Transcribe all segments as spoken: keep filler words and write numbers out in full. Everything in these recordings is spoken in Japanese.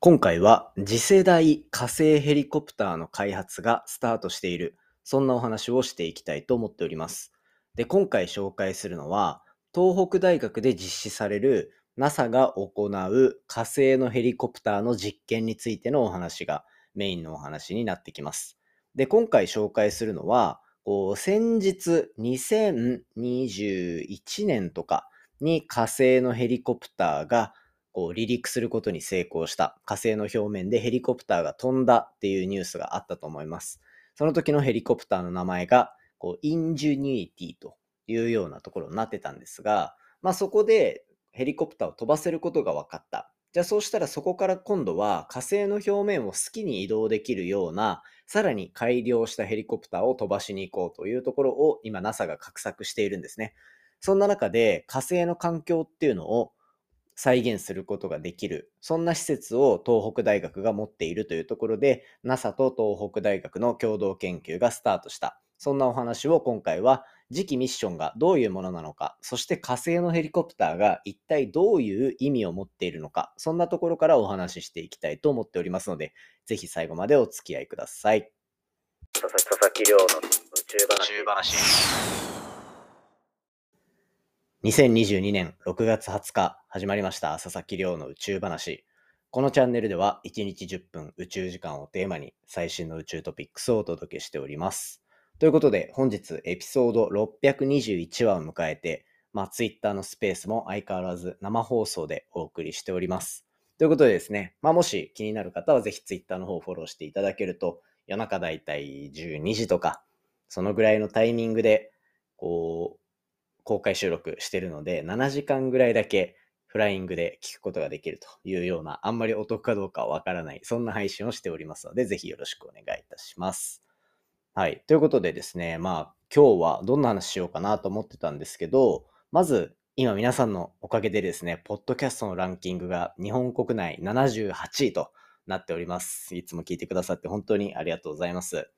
今回は次世代火星ヘリコプターの開発がスタートしている、そんなお話をしていきたいと思っております。で、今回紹介するのは、東北大学で実施される NASA が行う火星のヘリコプターの実験についてのお話がメインのお話になってきます。で、今回紹介するのは、こう先日にせんにじゅういちねんとかに火星のヘリコプターが離陸することに成功した、火星の表面でヘリコプターが飛んだっていうニュースがあったと思います。その時のヘリコプターの名前がこうインジュニティというようなところになってたんですが、まあ、そこでヘリコプターを飛ばせることが分かった。じゃあそうしたらそこから今度は火星の表面を好きに移動できるようなさらに改良したヘリコプターを飛ばしに行こうというところを今 NASA が画策しているんですね。そんな中で火星の環境っていうのを再現することができる、そんな施設を東北大学が持っているというところで NASA と東北大学の共同研究がスタートした、そんなお話を今回は、次期ミッションがどういうものなのか、そして火星のヘリコプターが一体どういう意味を持っているのか、そんなところからお話ししていきたいと思っておりますので、ぜひ最後までお付き合いください。佐々木亮の宇宙話。にせんにじゅうにねんろくがつはつか、始まりました佐々木亮の宇宙話。このチャンネルではいちにちじゅっぷん宇宙時間をテーマに最新の宇宙トピックスをお届けしております。ということで本日エピソードろっぴゃくにじゅういちわを迎えて、まあ、Twitter のスペースも相変わらず生放送でお送りしております。ということでですね、まあ、もし気になる方はぜひ Twitter の方をフォローしていただけると、夜中だいたいじゅうにじとか、そのぐらいのタイミングでこう公開収録してるので、ななじかんぐらいだけフライングで聞くことができるというような、あんまりお得かどうかわからない、そんな配信をしておりますので、ぜひよろしくお願いいたします。はい、ということでですね、まあ今日はどんな話しようかなと思ってたんですけど、まず今皆さんのおかげでですね、ポッドキャストのランキングが日本国内ななじゅうはちいとなっております。いつも聞いてくださって本当にありがとうございます。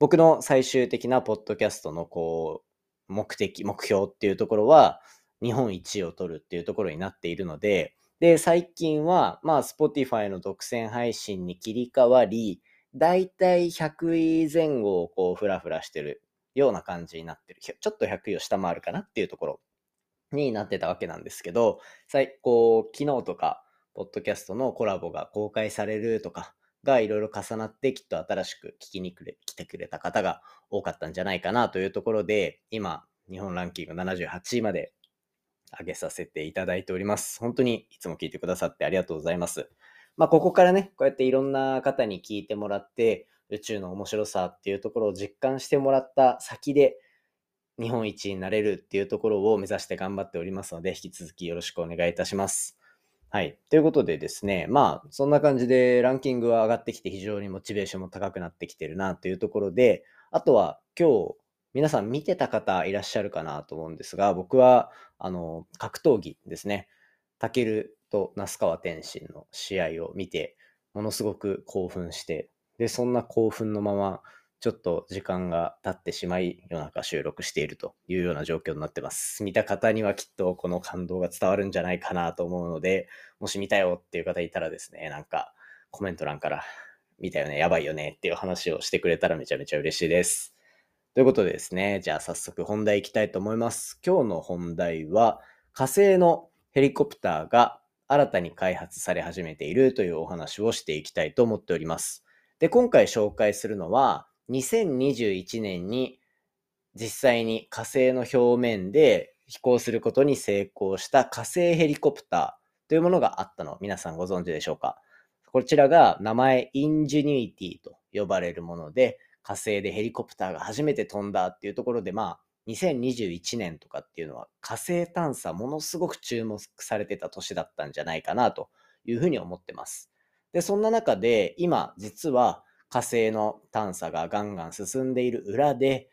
僕の最終的なポッドキャストのこう目的、目標っていうところは日本一を取るっていうところになっているので、で最近はまあ Spotify の独占配信に切り替わり、だいたいひゃくい前後をこうフラフラしてるような感じになってる、ちょっとひゃくいを下回るかなっていうところになってたわけなんですけど、最こう昨日とかポッドキャストのコラボが公開されるとかがいろいろ重なって、きっと新しく聞きにくれ来てくれた方が多かったんじゃないかなというところで、今日本ランキングななじゅうはちいまで上げさせていただいております。本当にいつも聞いてくださってありがとうございます。まあ、ここからね、こうやっていろんな方に聞いてもらって、宇宙の面白さっていうところを実感してもらった先で、日本一になれるっていうところを目指して頑張っておりますので、引き続きよろしくお願いいたします。はい。ということでですね、まあ、そんな感じでランキングは上がってきて、非常にモチベーションも高くなってきてるなというところで、あとは今日、皆さん見てた方いらっしゃるかなと思うんですが、僕は、あの、格闘技ですね、タケルと那須川天心の試合を見てものすごく興奮して、でそんな興奮のままちょっと時間が経ってしまい、夜中収録しているというような状況になってます。見た方にはきっとこの感動が伝わるんじゃないかなと思うので、もし見たよっていう方いたらですね、なんかコメント欄から見たよね、やばいよねっていう話をしてくれたらめちゃめちゃ嬉しいです。ということでですね、じゃあ早速本題いきたいと思います。今日の本題は火星のヘリコプターが新たに開発され始めているというお話をしていきたいと思っております。で、今回紹介するのはにせんにじゅういちねんに実際に火星の表面で飛行することに成功した火星ヘリコプターというものがあったのを皆さんご存知でしょうか。こちらが名前インジュニティと呼ばれるもので、火星でヘリコプターが初めて飛んだっていうところで、まあにせんにじゅういちねんとかっていうのは火星探査ものすごく注目されてた年だったんじゃないかなというふうに思ってます。で、そんな中で今実は火星の探査がガンガン進んでいる裏で、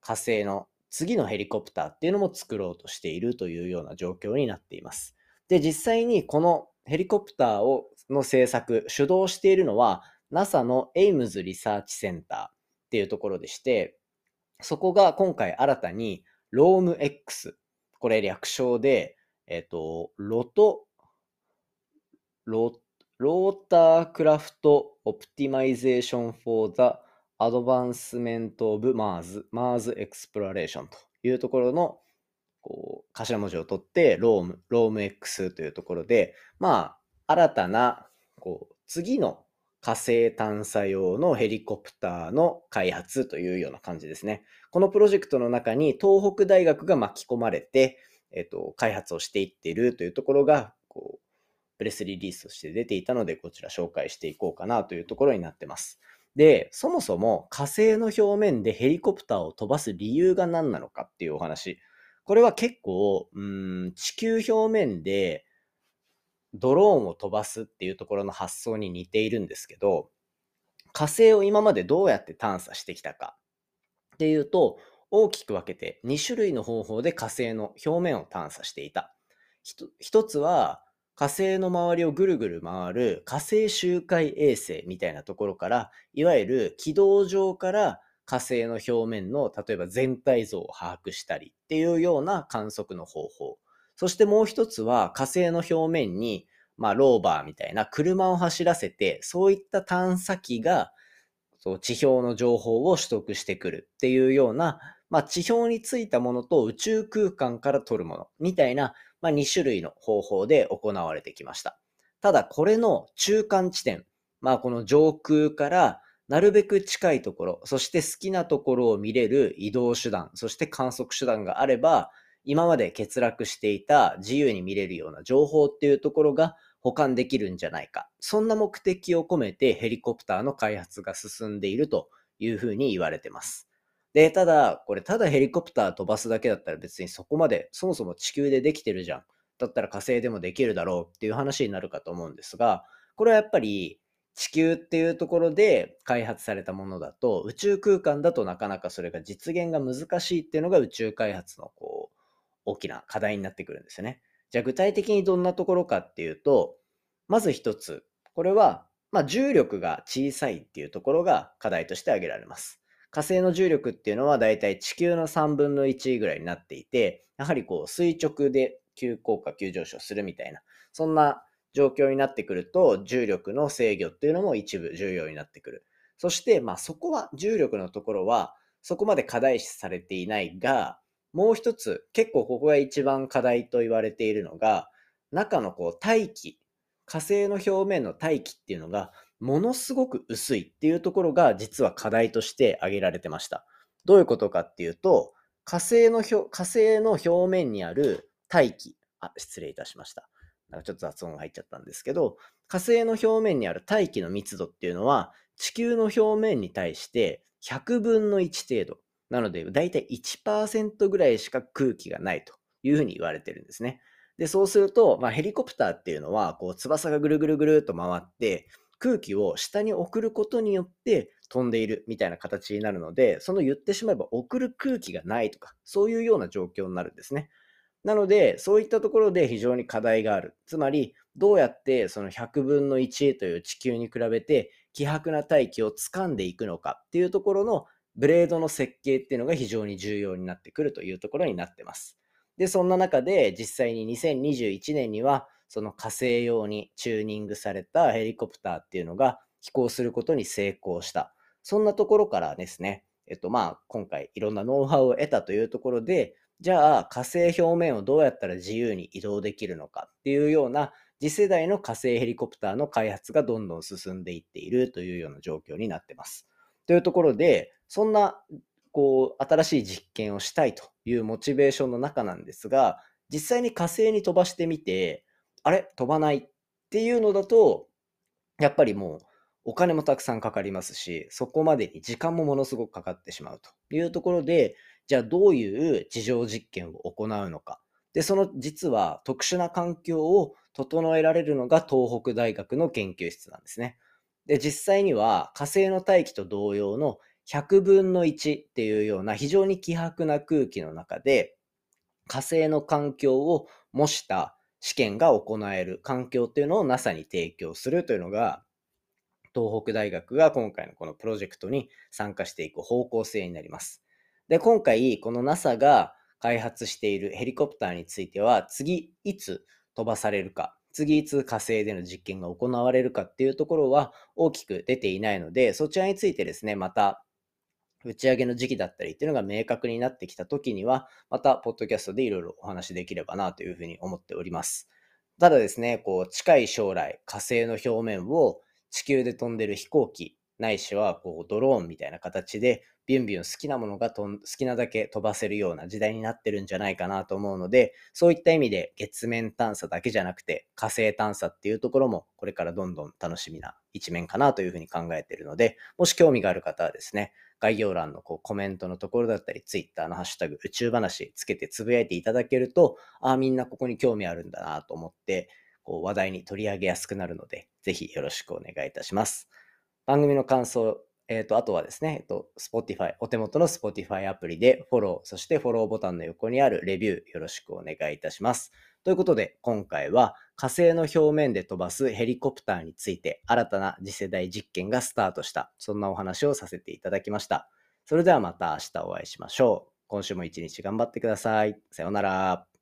火星の次のヘリコプターっていうのも作ろうとしているというような状況になっています。で、実際にこのヘリコプターをの製作、主導しているのは NASA のエイムズリサーチセンターっていうところでして、そこが今回新たに Rome X、 これ略称でえっとロトロロータークラフトオプティマイゼーションフォーザアドバンスメントオブマーズ、マーズエクスプロレーションというところのこう頭文字を取ってローム、ローム X というところで、まあ新たなこう次の火星探査用のヘリコプターの開発というような感じですね。このプロジェクトの中に東北大学が巻き込まれて、えっと、開発をしていっているというところがこうプレスリリースとして出ていたので、こちら紹介していこうかなというところになってます。で、そもそも火星の表面でヘリコプターを飛ばす理由が何なのかっていうお話。これは結構うーん地球表面でドローンを飛ばすっていうところの発想に似ているんですけど、火星を今までどうやって探査してきたかっていうと、大きく分けてに種類の方法で火星の表面を探査していた。一つは火星の周りをぐるぐる回る火星周回衛星みたいなところから、いわゆる軌道上から火星の表面の例えば全体像を把握したりっていうような観測の方法。そしてもう一つは火星の表面に、まあ、ローバーみたいな車を走らせて、そういった探査機がそう地表の情報を取得してくるっていうような、まあ、地表についたものと宇宙空間から取るものみたいな、まあ、に種類の方法で行われてきました。ただこれの中間地点、まあ、この上空からなるべく近いところ、そして好きなところを見れる移動手段、そして観測手段があれば、今まで欠落していた自由に見れるような情報っていうところが保管できるんじゃないか。そんな目的を込めてヘリコプターの開発が進んでいるというふうに言われてます。で、ただ、これただヘリコプター飛ばすだけだったら別にそこまで、そもそも地球でできてるじゃん。だったら火星でもできるだろうっていう話になるかと思うんですが、これはやっぱり地球っていうところで開発されたものだと、宇宙空間だとなかなかそれが実現が難しいっていうのが宇宙開発のこう、大きな課題になってくるんですよね。じゃあ具体的にどんなところかっていうと、まず一つ、これは、まあ、重力が小さいっていうところが課題として挙げられます。火星の重力っていうのはだいたい地球のさんぶんのいちぐらいになっていて、やはりこう垂直で急降下急上昇するみたいな、そんな状況になってくると、重力の制御っていうのも一部重要になってくる。そして、まあ、そこは重力のところはそこまで課題視されていないが、もう一つ、結構ここが一番課題と言われているのが、中のこう大気、火星の表面の大気っていうのがものすごく薄いっていうところが実は課題として挙げられてました。どういうことかっていうと、火星の表、火星の表面にある大気、あ、失礼いたしました。なんかちょっと雑音が入っちゃったんですけど、火星の表面にある大気の密度っていうのは地球の表面に対してひゃくぶんのいち程度。なので、だいたい いちパーセント ぐらいしか空気がないというふうに言われてるんですね。で、そうすると、まあ、ヘリコプターっていうのは、こう、翼がぐるぐるぐるっと回って、空気を下に送ることによって飛んでいるみたいな形になるので、その言ってしまえば送る空気がないとか、そういうような状況になるんですね。なので、そういったところで非常に課題がある。つまり、どうやってそのひゃくぶんのいちという地球に比べて、希薄な大気を掴んでいくのかっていうところの、ブレードの設計っていうのが非常に重要になってくるというところになってます。で、そんな中で実際ににせんにじゅういちねんにはその火星用にチューニングされたヘリコプターっていうのが飛行することに成功した。そんなところからですね、えっとまあ今回いろんなノウハウを得たというところで、じゃあ火星表面をどうやったら自由に移動できるのかっていうような次世代の火星ヘリコプターの開発がどんどん進んでいっているというような状況になってます。というところで、そんなこう新しい実験をしたいというモチベーションの中なんですが、実際に火星に飛ばしてみて、あれ飛ばないっていうのだと、やっぱりもうお金もたくさんかかりますし、そこまでに時間もものすごくかかってしまうというところで、じゃあどういう地上実験を行うのか。で、その実は特殊な環境を整えられるのが東北大学の研究室なんですね。で、実際には火星の大気と同様のひゃくぶんのいちっていうような非常に希薄な空気の中で火星の環境を模した試験が行える環境っていうのを ナサ に提供するというのが東北大学が今回のこのプロジェクトに参加していく方向性になります。で、今回この ナサ が開発しているヘリコプターについては次いつ飛ばされるか次いつ火星での実験が行われるかっていうところは大きく出ていないので、そちらについてですね、また打ち上げの時期だったりっていうのが明確になってきた時には、またポッドキャストでいろいろお話しできればなというふうに思っております。ただですね、こう近い将来、火星の表面を地球で飛んでる飛行機ないしはこうドローンみたいな形でビュンビュン好きなものがとん好きなだけ飛ばせるような時代になってるんじゃないかなと思うので、そういった意味で月面探査だけじゃなくて火星探査っていうところもこれからどんどん楽しみな一面かなというふうに考えているので、もし興味がある方はですね、概要欄のこうコメントのところだったり、ツイッターのハッシュタグ宇宙話つけてつぶやいていただけると、ああみんなここに興味あるんだなと思ってこう話題に取り上げやすくなるので、ぜひよろしくお願いいたします。番組の感想、えー、とあとはですね、えー、と Spotify、お手元の Spotify アプリでフォロー、そしてフォローボタンの横にあるレビューよろしくお願いいたします。ということで、今回は火星の表面で飛ばすヘリコプターについて新たな次世代実験がスタートした、そんなお話をさせていただきました。それではまた明日お会いしましょう。今週も一日頑張ってください。さようなら。